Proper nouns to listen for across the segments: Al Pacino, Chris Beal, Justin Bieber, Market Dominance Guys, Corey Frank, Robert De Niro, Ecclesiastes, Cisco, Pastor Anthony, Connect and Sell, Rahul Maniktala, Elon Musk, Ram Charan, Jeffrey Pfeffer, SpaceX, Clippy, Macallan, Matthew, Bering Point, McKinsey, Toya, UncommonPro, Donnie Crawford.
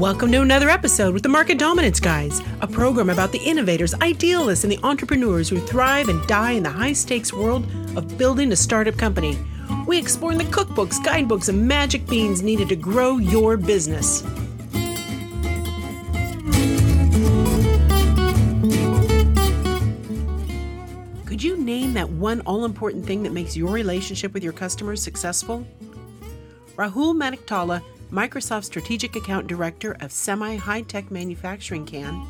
Welcome to another episode with the Market Dominance Guys, a program about the innovators, idealists, and the entrepreneurs who thrive and die in the high-stakes world of building a startup company. We explore the cookbooks, guidebooks, and magic beans needed to grow your business. Could you name that one all-important thing that makes your relationship with your customers successful? Rahul Maniktala, Microsoft's Strategic Account Director of Semi-High-Tech Manufacturing, can.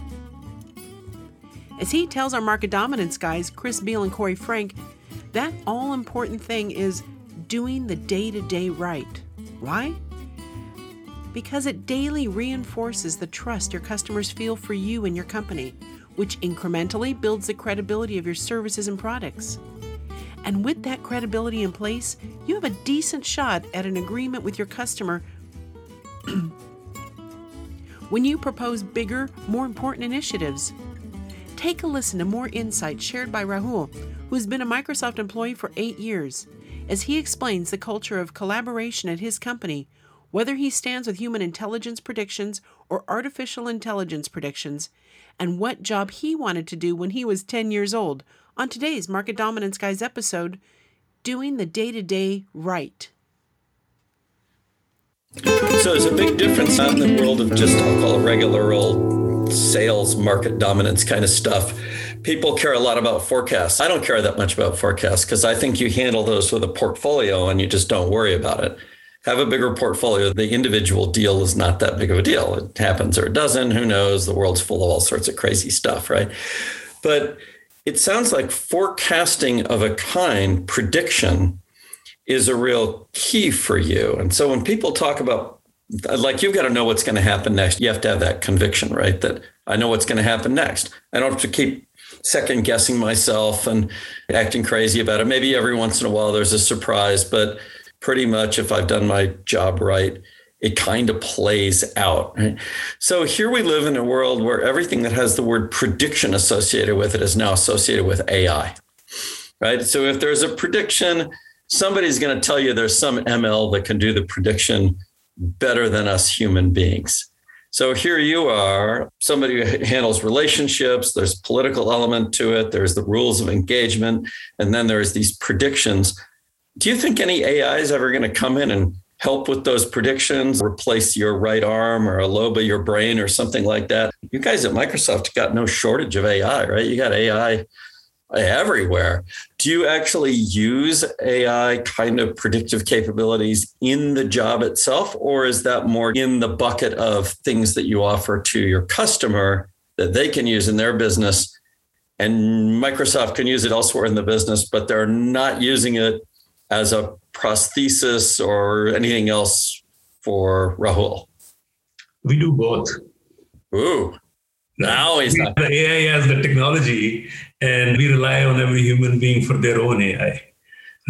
As he tells our Market Dominance Guys, Chris Beal and Corey Frank, that all-important thing is doing the day-to-day right. Why? Because it daily reinforces the trust your customers feel for you and your company, which incrementally builds the credibility of your services and products. And with that credibility in place, you have a decent shot at an agreement with your customer when you propose bigger, more important initiatives. Take a listen to more insight shared by Rahul, who has been a Microsoft employee for 8 years, as he explains the culture of collaboration at his company, whether he stands with human intelligence predictions or artificial intelligence predictions, and what job he wanted to do when he was 10 years old, on today's Market Dominance Guys episode, Doing the Day-to-Day Right. So there's a big difference in the world of just, I'll call it regular old sales, market dominance kind of stuff. People care a lot about forecasts. I don't care that much about forecasts because I think you handle those with a portfolio and you just don't worry about it. Have a bigger portfolio. The individual deal is not that big of a deal. It happens or it doesn't. Who knows? The world's full of all sorts of crazy stuff, right? But it sounds like forecasting of a kind, prediction, is a real key for you. And so when people talk about, like, you've got to know what's going to happen next. You have to have that conviction, right? That I know what's going to happen next. I don't have to keep second guessing myself and acting crazy about it. Maybe every once in a while there's a surprise, but pretty much if I've done my job right, it kind of plays out, right? So here we live in a world where everything that has the word prediction associated with it is now associated with AI, right? So if there's a prediction, somebody's going to tell you there's some ML that can do the prediction better than us human beings. So here you are, somebody who handles relationships, there's political element to it, there's the rules of engagement, and then there's these predictions. Do you think any AI is ever going to come in and help with those predictions, replace your right arm or a lobe of your brain or something like that? You guys at Microsoft got no shortage of AI, right? You got AI everywhere. Do you actually use AI kind of predictive capabilities in the job itself, or is that more in the bucket of things that you offer to your customer that they can use in their business, and Microsoft can use it elsewhere in the business, but they're not using it as a prosthesis or anything else for Rahul? We do both. Ooh. Now he's not. The AI has the technology, and we rely on every human being for their own AI,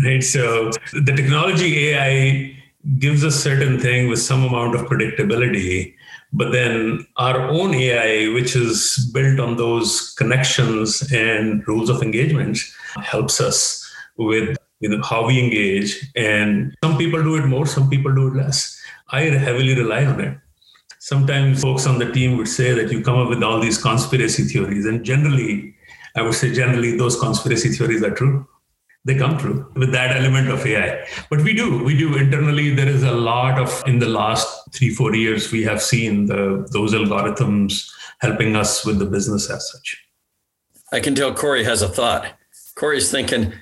right? So the technology AI gives a certain thing with some amount of predictability, but then our own AI, which is built on those connections and rules of engagement, helps us with how we engage. And some people do it more, some people do it less. I heavily rely on it. Sometimes folks on the team would say that you come up with all these conspiracy theories. And generally, I would say generally those conspiracy theories are true. They come true with that element of AI. But we do internally. There is a lot of, in the last 3-4 years, we have seen those algorithms helping us with the business as such. I can tell Corey has a thought. Corey's thinking,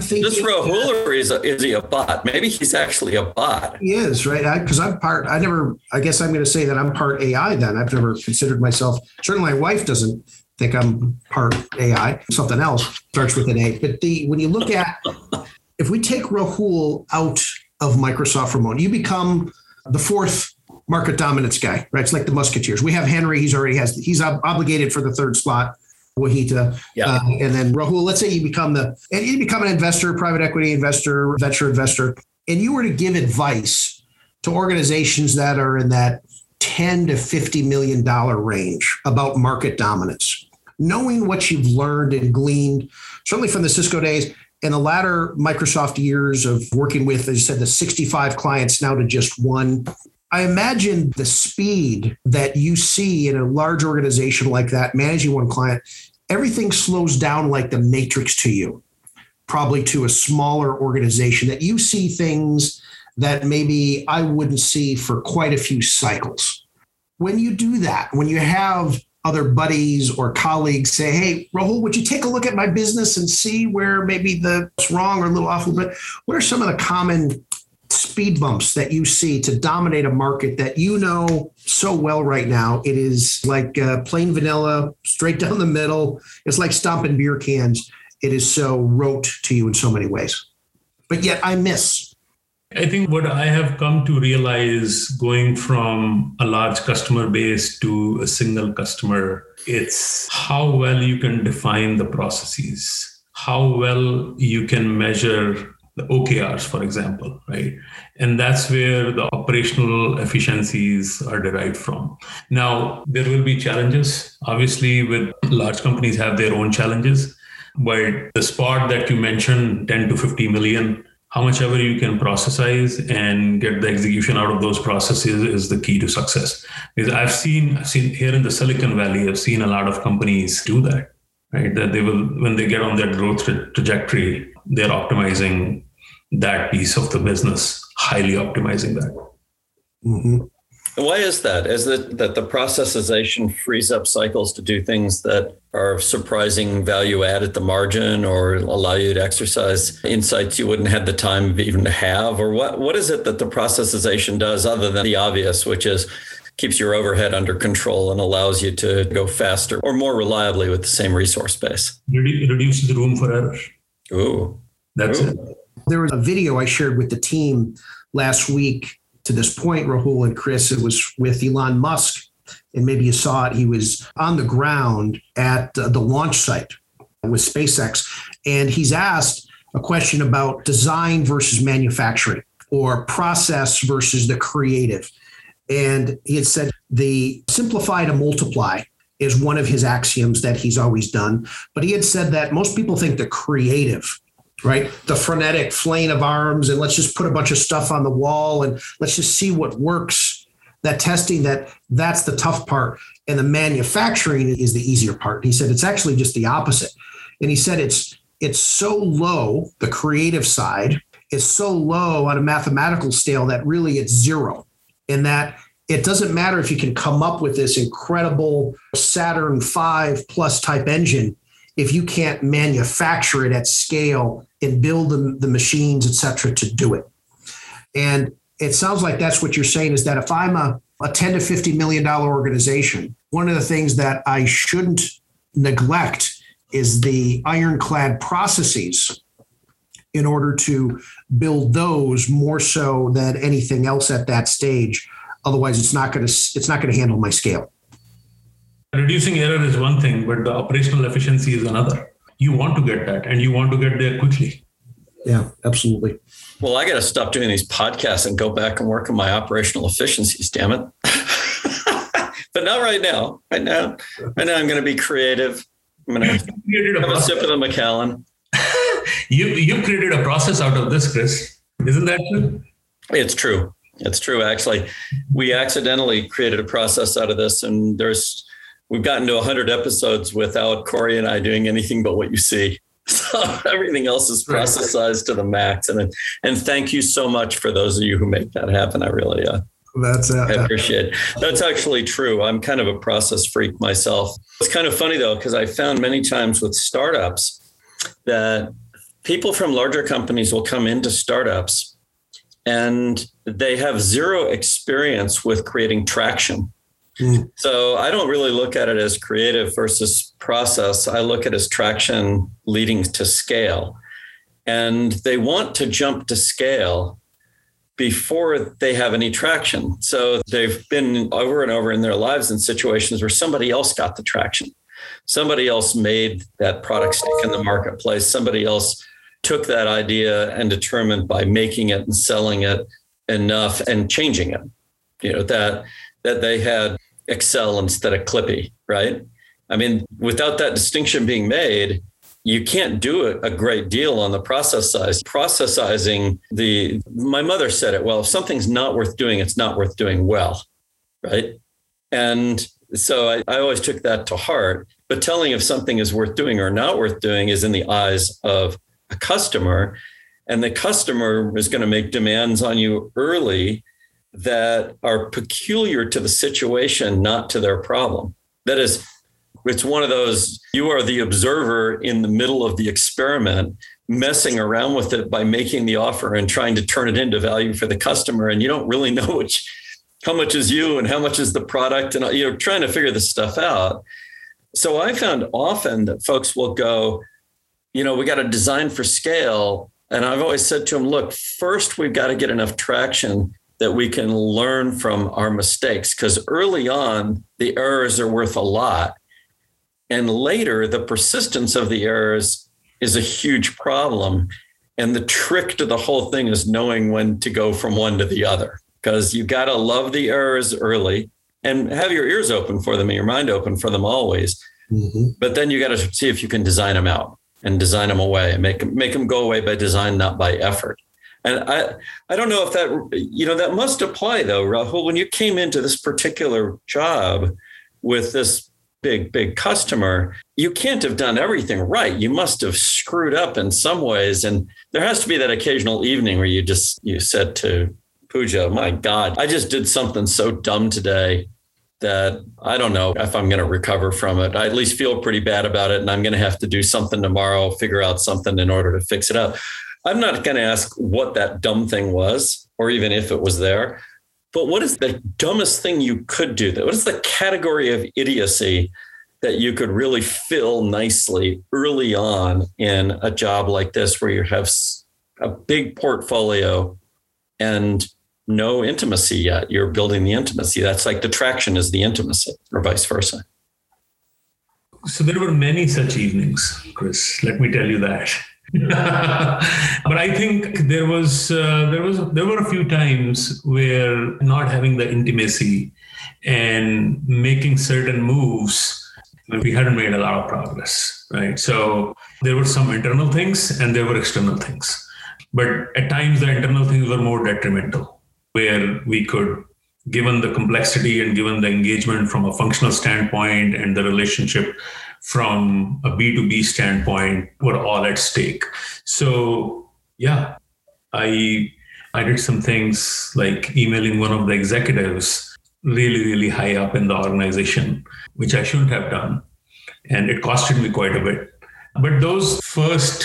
this Rahul, or is he a bot? Maybe he's actually a bot. He is, right? Because I guess I'm going to say that I'm part AI then. I've never considered myself, certainly my wife doesn't think I'm part AI. Something else starts with an A. But when you look at, if we take Rahul out of Microsoft Remote, you become the fourth market dominance guy, right? It's like the Musketeers. We have Henry, he's obligated for the third slot. Wahita. Yeah. And then Rahul, let's say you become an investor, private equity investor, venture investor, and you were to give advice to organizations that are in that $10 to $50 million range about market dominance, knowing what you've learned and gleaned, certainly from the Cisco days and the latter Microsoft years of working with, as you said, the 65 clients now to just one. I imagine the speed that you see in a large organization like that, managing one client, everything slows down like the matrix to you, probably to a smaller organization, that you see things that maybe I wouldn't see for quite a few cycles. When you do that, when you have other buddies or colleagues say, hey, Rahul, would you take a look at my business and see where maybe what's wrong or a little off a little bit? What are some of the common speed bumps that you see to dominate a market that you know so well right now? It is like plain vanilla, straight down the middle. It's like stomping beer cans. It is so rote to you in so many ways. But yet I think what I have come to realize going from a large customer base to a single customer, it's how well you can define the processes, how well you can measure the OKRs, for example, right? And that's where the operational efficiencies are derived from. Now, there will be challenges. Obviously, with large companies have their own challenges, but the spot that you mentioned, 10 to 50 million, how much ever you can processize and get the execution out of those processes is the key to success. Because I've seen here in the Silicon Valley, I've seen a lot of companies do that, right? That they will, when they get on their growth trajectory, they're optimizing that piece of the business, highly optimizing that. Mm-hmm. Why is that? Is it that the processization frees up cycles to do things that are surprising value add at the margin or allow you to exercise insights you wouldn't have the time even to have? Or what is it that the processization does other than the obvious, which is keeps your overhead under control and allows you to go faster or more reliably with the same resource base? It reduces the room for error. Oh, that's it. There was a video I shared with the team last week to this point, Rahul and Chris. It was with Elon Musk, and maybe you saw it. He was on the ground at the launch site with SpaceX, and he's asked a question about design versus manufacturing or process versus the creative. And he had said the simplify to multiply is one of his axioms that he's always done. But he had said that most people think the creative, right? The frenetic flaying of arms and let's just put a bunch of stuff on the wall and let's just see what works. That testing, that's the tough part. And the manufacturing is the easier part. He said it's actually just the opposite. And he said it's so low, the creative side is so low on a mathematical scale that really it's zero. And that it doesn't matter if you can come up with this incredible Saturn V plus type engine if you can't manufacture it at scale and build the machines, et cetera, to do it. And it sounds like that's what you're saying, is that if I'm a $10 to $50 million organization, one of the things that I shouldn't neglect is the ironclad processes in order to build those more so than anything else at that stage. Otherwise, it's not going to handle my scale. Reducing error is one thing, but the operational efficiency is another. You want to get that and you want to get there quickly. Yeah, absolutely. Well, I got to stop doing these podcasts and go back and work on my operational efficiencies, damn it. But not right now. Right now I'm going to be creative. I'm going to have a sip of the Macallan. You created a process out of this, Chris. Isn't that true? It's true. It's true, actually. We accidentally created a process out of this, and we've gotten to 100 episodes without Corey and I doing anything but what you see. So everything else is processized to the max. And thank you so much for those of you who make that happen. I really I appreciate it. That's actually true. I'm kind of a process freak myself. It's kind of funny, though, because I found many times with startups that people from larger companies will come into startups and they have zero experience with creating traction. Mm. So I don't really look at it as creative versus process. I look at it as traction leading to scale. And they want to jump to scale before they have any traction. So they've been over and over in their lives in situations where somebody else got the traction. Somebody else made that product stick in the marketplace. Somebody else took that idea and determined by making it and selling it enough and changing it, that they had Excel instead of Clippy, right? I mean, without that distinction being made, you can't do a great deal on the process size. Processizing my mother said it well, if something's not worth doing, it's not worth doing well, right? And so I always took that to heart. But telling if something is worth doing or not worth doing is in the eyes of a customer. And the customer is going to make demands on you early that are peculiar to the situation, not to their problem. That is, it's one of those, you are the observer in the middle of the experiment, messing around with it by making the offer and trying to turn it into value for the customer. And you don't really know how much is you and how much is the product, and you're trying to figure this stuff out. So I found often that folks will go, we got to design for scale. And I've always said to them, look, first, we've got to get enough traction that we can learn from our mistakes, because early on, the errors are worth a lot. And later, the persistence of the errors is a huge problem. And the trick to the whole thing is knowing when to go from one to the other, because you got to love the errors early and have your ears open for them and your mind open for them always. Mm-hmm. But then you got to see if you can design them out and design them away and make them go away by design, not by effort. And I don't know if that, that must apply though, Rahul, when you came into this particular job with this big customer, you can't have done everything right. You must have screwed up in some ways. And there has to be that occasional evening where you said to Pooja, my God, I just did something so dumb today that I don't know if I'm going to recover from it. I at least feel pretty bad about it. And I'm going to have to do something tomorrow, figure out something in order to fix it up. I'm not going to ask what that dumb thing was, or even if it was there. But what is the dumbest thing you could do? What is the category of idiocy that you could really fill nicely early on in a job like this, where you have a big portfolio and no intimacy yet? You're building the intimacy. That's like the traction is the intimacy, or vice versa. So there were many such evenings, Chris, let me tell you that. But I think there were a few times where not having the intimacy and making certain moves, we hadn't made a lot of progress, right? So there were some internal things and there were external things. But at times the internal things were more detrimental, where we could, given the complexity and given the engagement from a functional standpoint and the relationship from a B2B standpoint, were all at stake. So yeah, I did some things like emailing one of the executives really, really high up in the organization, which I shouldn't have done. And it costed me quite a bit. But those first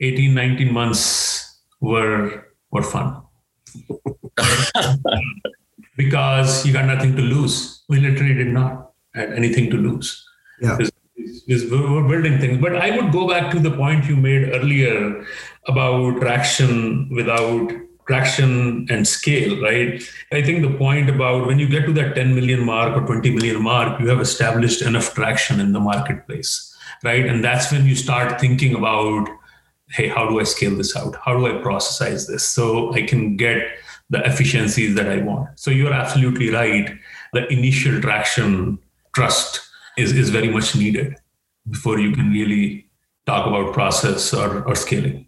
18, 19 months were fun. Because you got nothing to lose. We literally did not have anything to lose. Yeah. We're building things. But I would go back to the point you made earlier about traction and scale, right? I think the point about when you get to that 10 million mark or 20 million mark, you have established enough traction in the marketplace, right? And that's when you start thinking about, hey, how do I scale this out? How do I processize this so I can get the efficiencies that I want? So you're absolutely right. The initial traction, trust, is very much needed before you can really talk about process or scaling.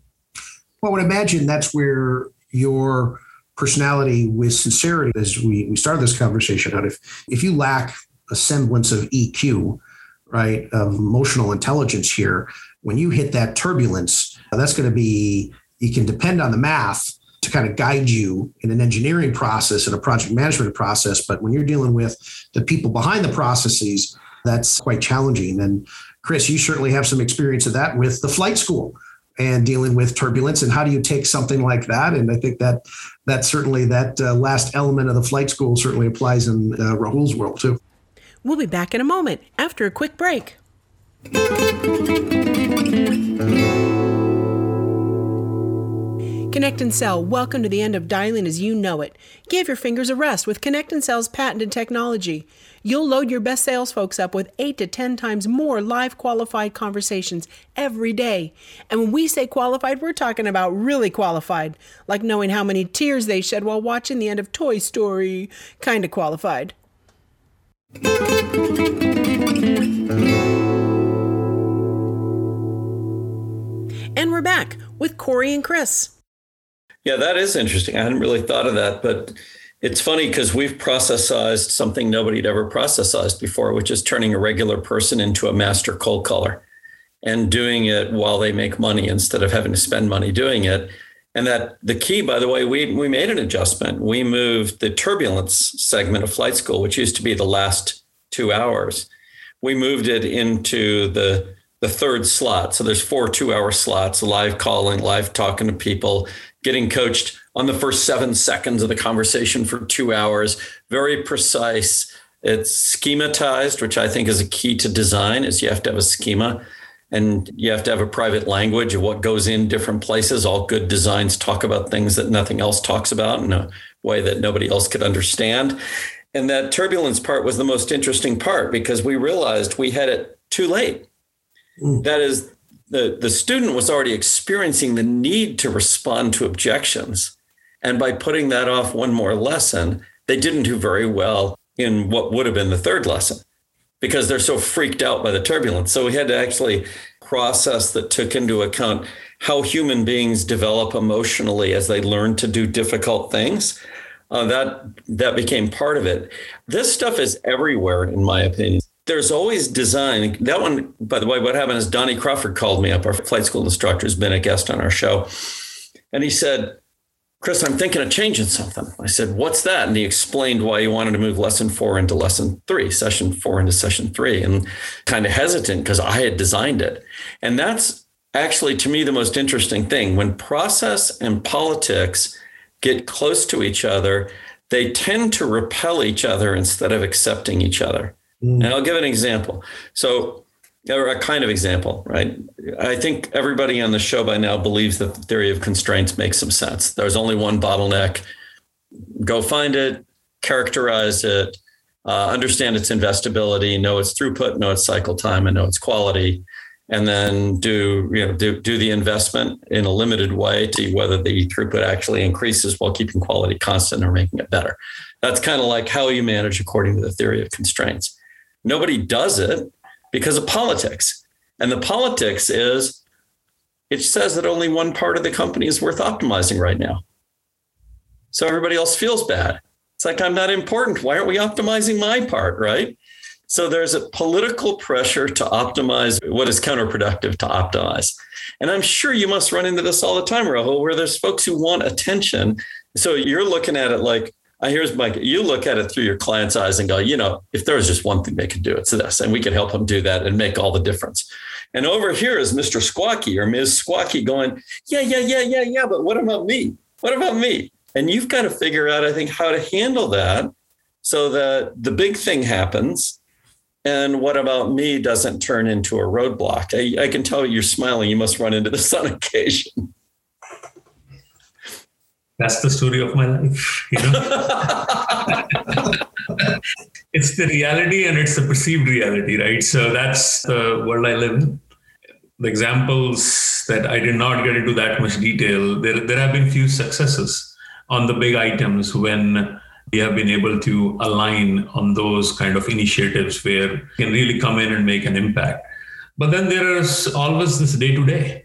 Well, I would imagine that's where your personality with sincerity, as we started this conversation out, if you lack a semblance of EQ, right, of emotional intelligence here, when you hit that turbulence, that's going to be, you can depend on the math to kind of guide you in an engineering process and a project management process. But when you're dealing with the people behind the processes, that's quite challenging. And Chris, you certainly have some experience of that with the flight school and dealing with turbulence. And how do you take something like that? And I think that certainly that last element of the flight school certainly applies in Rahul's world too. We'll be back in a moment after a quick break. Connect and Sell, welcome to the end of dialing as you know it. Give your fingers a rest with Connect and Sell's patented technology. You'll load your best sales folks up with 8 to 10 times more live qualified conversations every day. And when we say qualified, we're talking about really qualified, like knowing how many tears they shed while watching the end of Toy Story, kind of qualified. And we're back with Corey and Chris. Yeah, that is interesting. I hadn't really thought of that, but it's funny because we've processized something nobody had ever processized before, which is turning a regular person into a master cold caller and doing it while they make money instead of having to spend money doing it. And that the key, by the way, we made an adjustment. We moved the turbulence segment of flight school, which used to be the last 2 hours. We moved it into the third slot. So there's 4 two-hour slots, live calling, live talking to people, getting coached on the first 7 seconds of the conversation for 2 hours. Very precise. It's schematized, which I think is a key to design, is you have to have a schema and you have to have a private language of what goes in different places. All good designs talk about things that nothing else talks about in a way that nobody else could understand. And that turbulence part was the most interesting part because we realized we had it too late. That is, the student was already experiencing the need to respond to objections. And by putting that off one more lesson, they didn't do very well in what would have been the third lesson because they're so freaked out by the turbulence. So we had to actually process that took into account how human beings develop emotionally as they learn to do difficult things. That became part of it. This stuff is everywhere, in my opinion. There's always design. That one, by the way, what happened is Donnie Crawford called me up. Our flight school instructor has been a guest on our show. And he said, Chris, I'm thinking of changing something. I said, what's that? And he explained why he wanted to move lesson four into lesson three, session four into session three, and kind of hesitant because I had designed it. And that's actually, to me, the most interesting thing. When process and politics get close to each other, they tend to repel each other instead of accepting each other. And I'll give an example. So, or a kind of example, right? I think everybody on the show by now believes that the theory of constraints makes some sense. There's only one bottleneck. Go find it, characterize it, understand its investability, know its throughput, know its cycle time, and know its quality. And then do the investment in a limited way to whether the throughput actually increases while keeping quality constant or making it better. That's kind of like how you manage according to the theory of constraints. Nobody does it because of politics. And the politics is, it says that only one part of the company is worth optimizing right now. So everybody else feels bad. It's like, I'm not important. Why aren't we optimizing my part, right? So there's a political pressure to optimize what is counterproductive to optimize. And I'm sure you must run into this all the time, Rahul, where there's folks who want attention. So you're looking at it like, you look at it through your client's eyes and go, if there was just one thing they could do, it's this, and we could help them do that and make all the difference. And over here is Mr. Squawky or Ms. Squawky going, yeah, but what about me? What about me? And you've got to figure out, I think, how to handle that so that the big thing happens and what about me doesn't turn into a roadblock. I can tell you're smiling. You must run into this on occasion. That's the story of my life. It's the reality and it's the perceived reality, right? So that's the world I live in. The examples that I did not get into that much detail, there have been few successes on the big items when we have been able to align on those kind of initiatives where we can really come in and make an impact. But then there is always this day-to-day,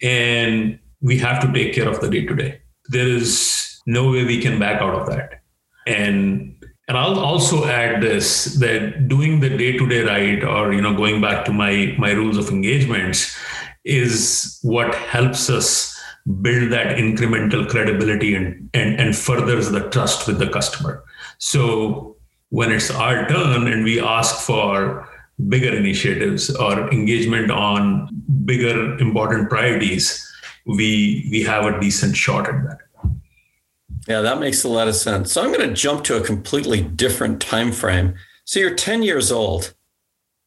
and we have to take care of the day-to-day. There is no way we can back out of that. And I'll also add this, that doing the day-to-day right, or going back to my rules of engagements, is what helps us build that incremental credibility and furthers the trust with the customer. So when it's our turn and we ask for bigger initiatives or engagement on bigger important priorities, we have a decent shot at that. Yeah, that makes a lot of sense. So I'm going to jump to a completely different time frame. So you're 10 years old.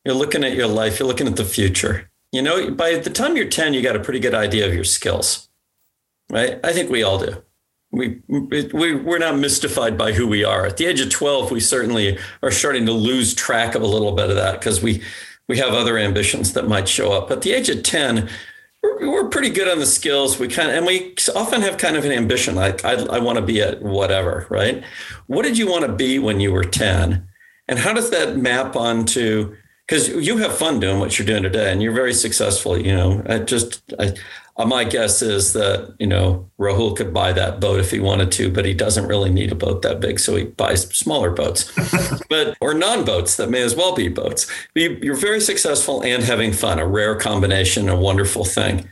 You're looking at your life. You're looking at the future. By the time you're 10, you got a pretty good idea of your skills, right? I think we all do. We're not mystified by who we are. At the age of 12, we certainly are starting to lose track of a little bit of that because we have other ambitions that might show up. At the age of 10, we're pretty good on the skills. We often have kind of an ambition, like I want to be at whatever, right? What did you want to be when you were 10? And how does that map onto because you have fun doing what you're doing today and you're very successful. You know, my guess is that, you know, Rahul could buy that boat if he wanted to, but he doesn't really need a boat that big. So he buys smaller boats, or non-boats that may as well be boats. You're very successful and having fun, a rare combination, a wonderful thing.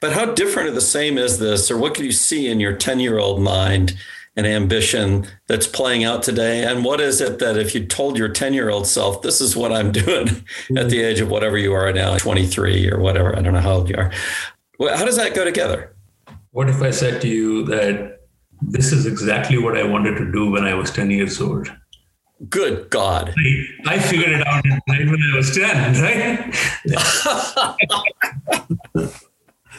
But how different or the same is this, or what can you see in your 10-year-old mind and ambition that's playing out today? And what is it that if you told your 10-year-old self, this is what I'm doing at the age of whatever you are now, 23 or whatever, I don't know how old you are. How does that go together? What if I said to you that this is exactly what I wanted to do when I was 10 years old? Good God. I figured it out right when I was 10, right?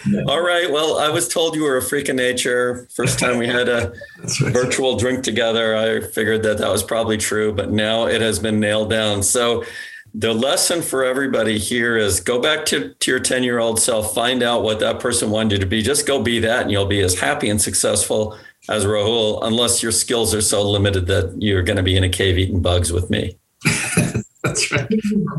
No. All right. Well, I was told you were a freak of nature. First time we had a virtual drink together, I figured that was probably true, but now it has been nailed down. So the lesson for everybody here is go back to your 10-year-old self, find out what that person wanted you to be. Just go be that and you'll be as happy and successful as Rahul, unless your skills are so limited that you're going to be in a cave eating bugs with me. That's right.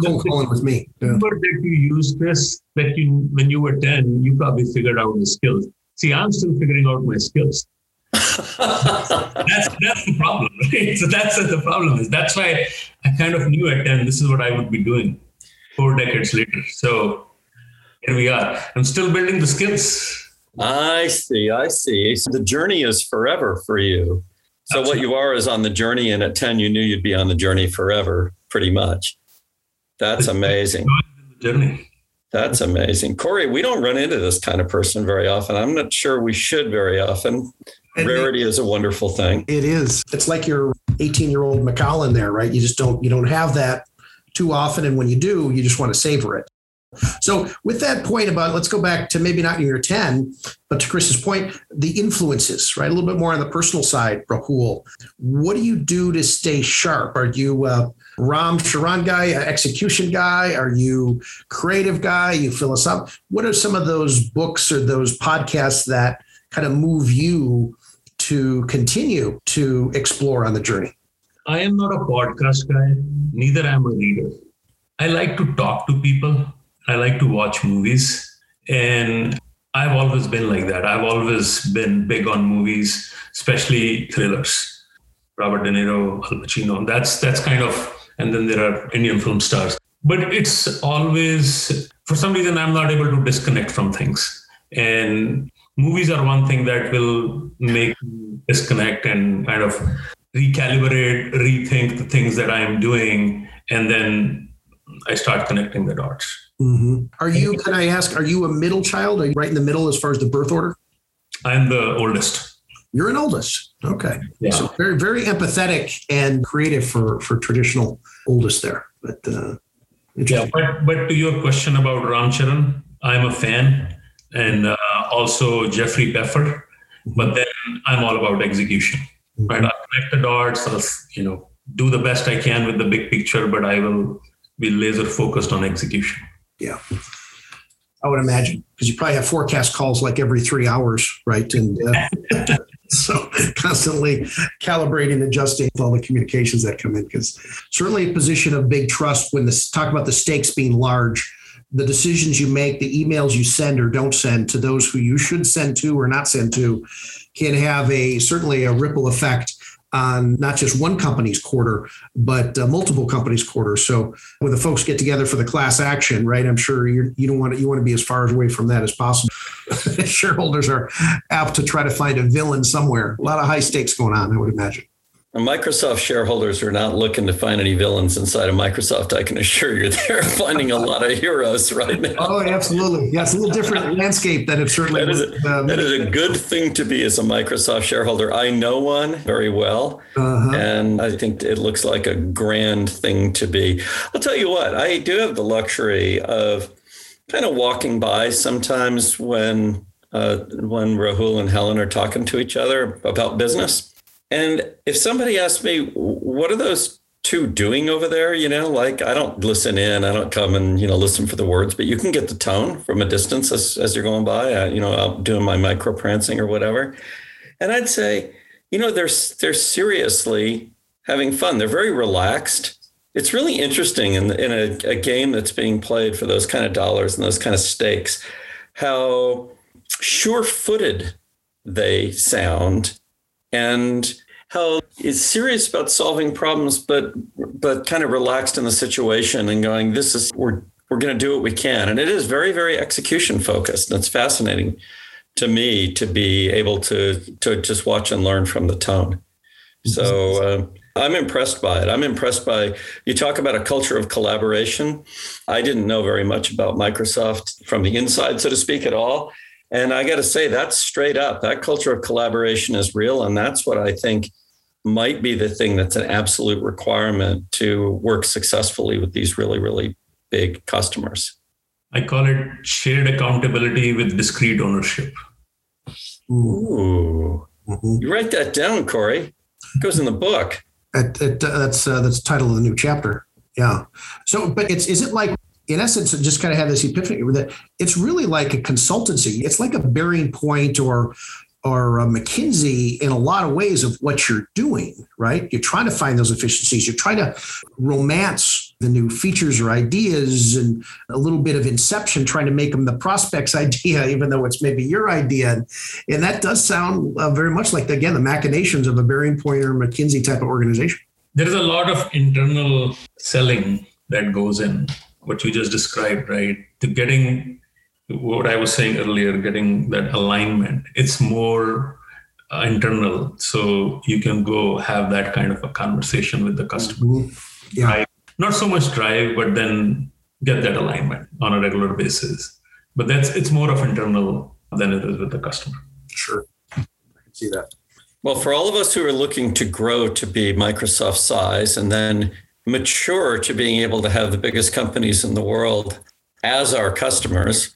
Cold calling was me. Yeah. But that you use this, that you, when you were 10, you probably figured out the skills. See, I'm still figuring out my skills. that's the problem, right? So that's what the problem is. That's why I kind of knew at 10, this is what I would be doing 4 decades later. So here we are. I'm still building the skills. I see. So the journey is forever for you. So that's what right. You are is on the journey. And at 10, you knew you'd be on the journey forever. Pretty much. That's amazing. That's amazing. Corey, we don't run into this kind of person very often. I'm not sure we should very often. Rarity is a wonderful thing. It is. It's like your 18-year-old McAllen there, right? You just don't have that too often. And when you do, you just want to savor it. So with that point about, let's go back to maybe not your 10, but to Chris's point, the influences, right? A little bit more on the personal side, Rahul. What do you do to stay sharp? Are you a Ram Charan guy, execution guy? Are you creative guy? You fill us up. What are some of those books or those podcasts that kind of move you to continue to explore on the journey? I am not a podcast guy. Neither am I a reader. I like to talk to people. I like to watch movies, and I've always been like that. I've always been big on movies, especially thrillers. Robert De Niro, Al Pacino, that's kind of, and then there are Indian film stars. But it's always, for some reason, I'm not able to disconnect from things. And movies are one thing that will make me disconnect and kind of recalibrate, rethink the things that I'm doing. And then I start connecting the dots. Mm-hmm. Can I ask, are you a middle child? Are you right in the middle as far as the birth order? I'm the oldest. You're an oldest. Okay. Yeah. So very, very empathetic and creative for traditional oldest there. But interesting. Yeah, but to your question about Ram Charan, I'm a fan, and also Jeffrey Pfeffer. But then I'm all about execution. Mm-hmm. Right? I'll connect the dots. I'll do the best I can with the big picture, but I will be laser focused on execution. Yeah, I would imagine, because you probably have forecast calls like every 3 hours, right? And so constantly calibrating, adjusting all the communications that come in, because certainly a position of big trust when this talk about the stakes being large, the decisions you make, the emails you send or don't send to those who you should send to or not send to can have certainly a ripple effect on not just one company's quarter, but multiple companies' quarter. So when the folks get together for the class action, right? I'm sure you want to be as far away from that as possible. Shareholders are apt to try to find a villain somewhere. A lot of high stakes going on, I would imagine. Microsoft shareholders are not looking to find any villains inside of Microsoft. I can assure you they're finding a lot of heroes right now. Oh, absolutely. Yeah, it's a little different landscape than it certainly is. That is a good thing to be as a Microsoft shareholder. I know one very well, and I think it looks like a grand thing to be. I'll tell you what, I do have the luxury of kind of walking by sometimes when Rahul and Helen are talking to each other about business. And if somebody asks me, what are those two doing over there? You know, like I don't listen in, I don't come and, listen for the words, but you can get the tone from a distance as you're going by, I'm doing my micro prancing or whatever. And I'd say, they're seriously having fun. They're very relaxed. It's really interesting in a game that's being played for those kind of dollars and those kind of stakes, how sure-footed they sound and how is serious about solving problems, but kind of relaxed in the situation and going, this is, we're going to do what we can. And it is very, very execution focused. And it's fascinating to me to be able to just watch and learn from the tone. So I'm impressed by it. I'm impressed by, you talk about a culture of collaboration. I didn't know very much about Microsoft from the inside, so to speak, at all. And I got to say, that's straight up. That culture of collaboration is real. And that's what I think might be the thing that's an absolute requirement to work successfully with these really, really big customers. I call it shared accountability with discrete ownership. Ooh. Mm-hmm. You write that down, Corey. It goes in the book. That's the title of the new chapter. Yeah. So, but is it like, in essence, just kind of have this epiphany that it's really like a consultancy. It's like a Bering Point or a McKinsey in a lot of ways of what you're doing, right? You're trying to find those efficiencies. You're trying to romance the new features or ideas and a little bit of inception, trying to make them the prospect's idea, even though it's maybe your idea. And that does sound very much like, again, the machinations of a Bering Point or McKinsey type of organization. There is a lot of internal selling that goes in. What you just described, right? To getting what I was saying earlier, getting that alignment, it's more internal. So you can go have that kind of a conversation with the customer. Yeah. Right? Not so much drive, but then get that alignment on a regular basis. But it's more of internal than it is with the customer. Sure. I can see that. Well, for all of us who are looking to grow to be Microsoft size and then mature to being able to have the biggest companies in the world as our customers.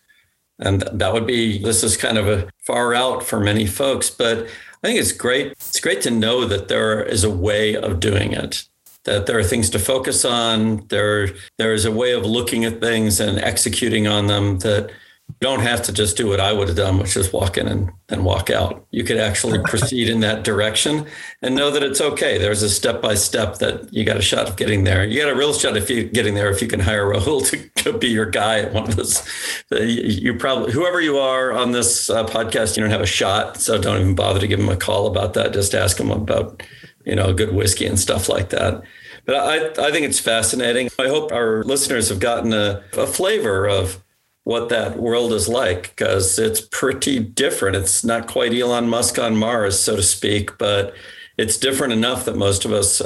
And that would be, this is kind of a far out for many folks, but I think it's great. It's great to know that there is a way of doing it, that there are things to focus on. There is a way of looking at things and executing on them that you don't have to just do what I would have done, which is walk in and walk out. You could actually proceed in that direction and know that it's okay. There's a step-by-step that you got a shot of getting there. You got a real shot if you can hire Rahul to be your guy at one of those. You probably, whoever you are on this podcast, you don't have a shot. So don't even bother to give him a call about that. Just ask him about, good whiskey and stuff like that. But I think it's fascinating. I hope our listeners have gotten a flavor of what that world is like, because it's pretty different. It's not quite Elon Musk on Mars, so to speak, but it's different enough that most of us,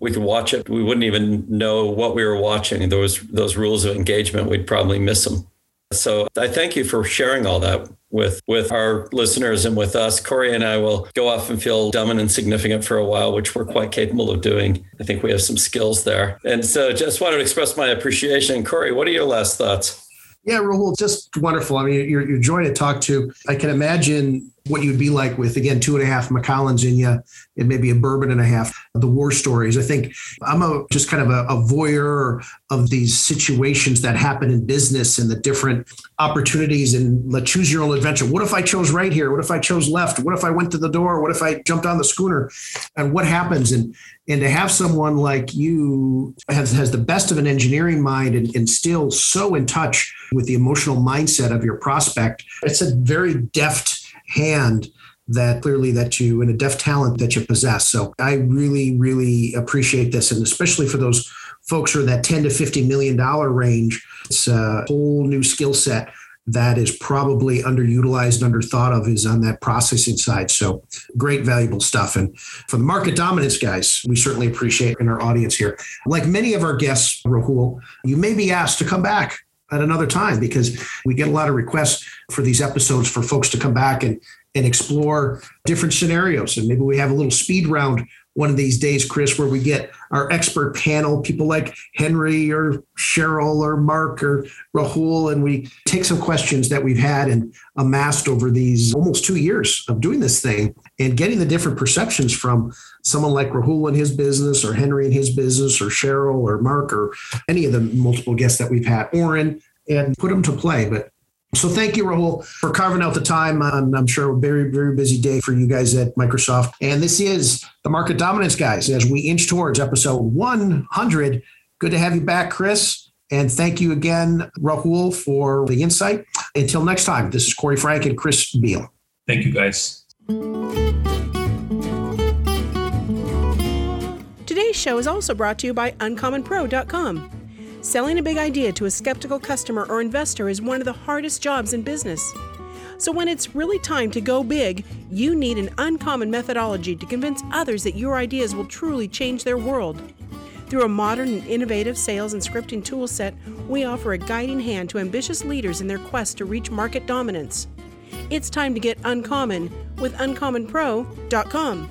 we could watch it. We wouldn't even know what we were watching. Those rules of engagement, we'd probably miss them. So I thank you for sharing all that with our listeners and with us. Corey and I will go off and feel dumb and insignificant for a while, which we're quite capable of doing. I think we have some skills there. And so just wanted to express my appreciation. Corey, what are your last thoughts? Yeah, Rahul, just wonderful. I mean, you're a joy to talk to. I can imagine what you'd be like with, again, 2.5 Macallans in you and maybe a bourbon and a half, the war stories. I think I'm just kind of a voyeur of these situations that happen in business and the different opportunities and the choose your own adventure. What if I chose right here? What if I chose left? What if I went to the door? What if I jumped on the schooner? And what happens? And to have someone like you has the best of an engineering mind and still so in touch with the emotional mindset of your prospect, it's a very deft hand and a deft talent that you possess. So I really, really appreciate this. And especially for those folks who are that $10 to $50 million range, it's a whole new skill set that is probably underutilized and underthought of is on that processing side. So great, valuable stuff. And for the Market Dominance guys, we certainly appreciate in our audience here. Like many of our guests, Rahul, you may be asked to come back at another time, because we get a lot of requests for these episodes for folks to come back and explore different scenarios. And maybe we have a little speed round one of these days, Chris, where we get our expert panel, people like Henry or Cheryl or Mark or Rahul, and we take some questions that we've had and amassed over these almost 2 years of doing this thing and getting the different perceptions from someone like Rahul and his business or Henry and his business or Cheryl or Mark or any of the multiple guests that we've had, Oren, and put them to play. But So thank you, Rahul, for carving out the time on, I'm sure, a very, very busy day for you guys at Microsoft. And this is the Market Dominance Guys as we inch towards episode 100. Good to have you back, Chris. And thank you again, Rahul, for the insight. Until next time, this is Corey Frank and Chris Beal. Thank you, guys. Today's show is also brought to you by UncommonPro.com. Selling a big idea to a skeptical customer or investor is one of the hardest jobs in business. So when it's really time to go big, you need an uncommon methodology to convince others that your ideas will truly change their world. Through a modern and innovative sales and scripting tool set, we offer a guiding hand to ambitious leaders in their quest to reach market dominance. It's time to get uncommon with UncommonPro.com.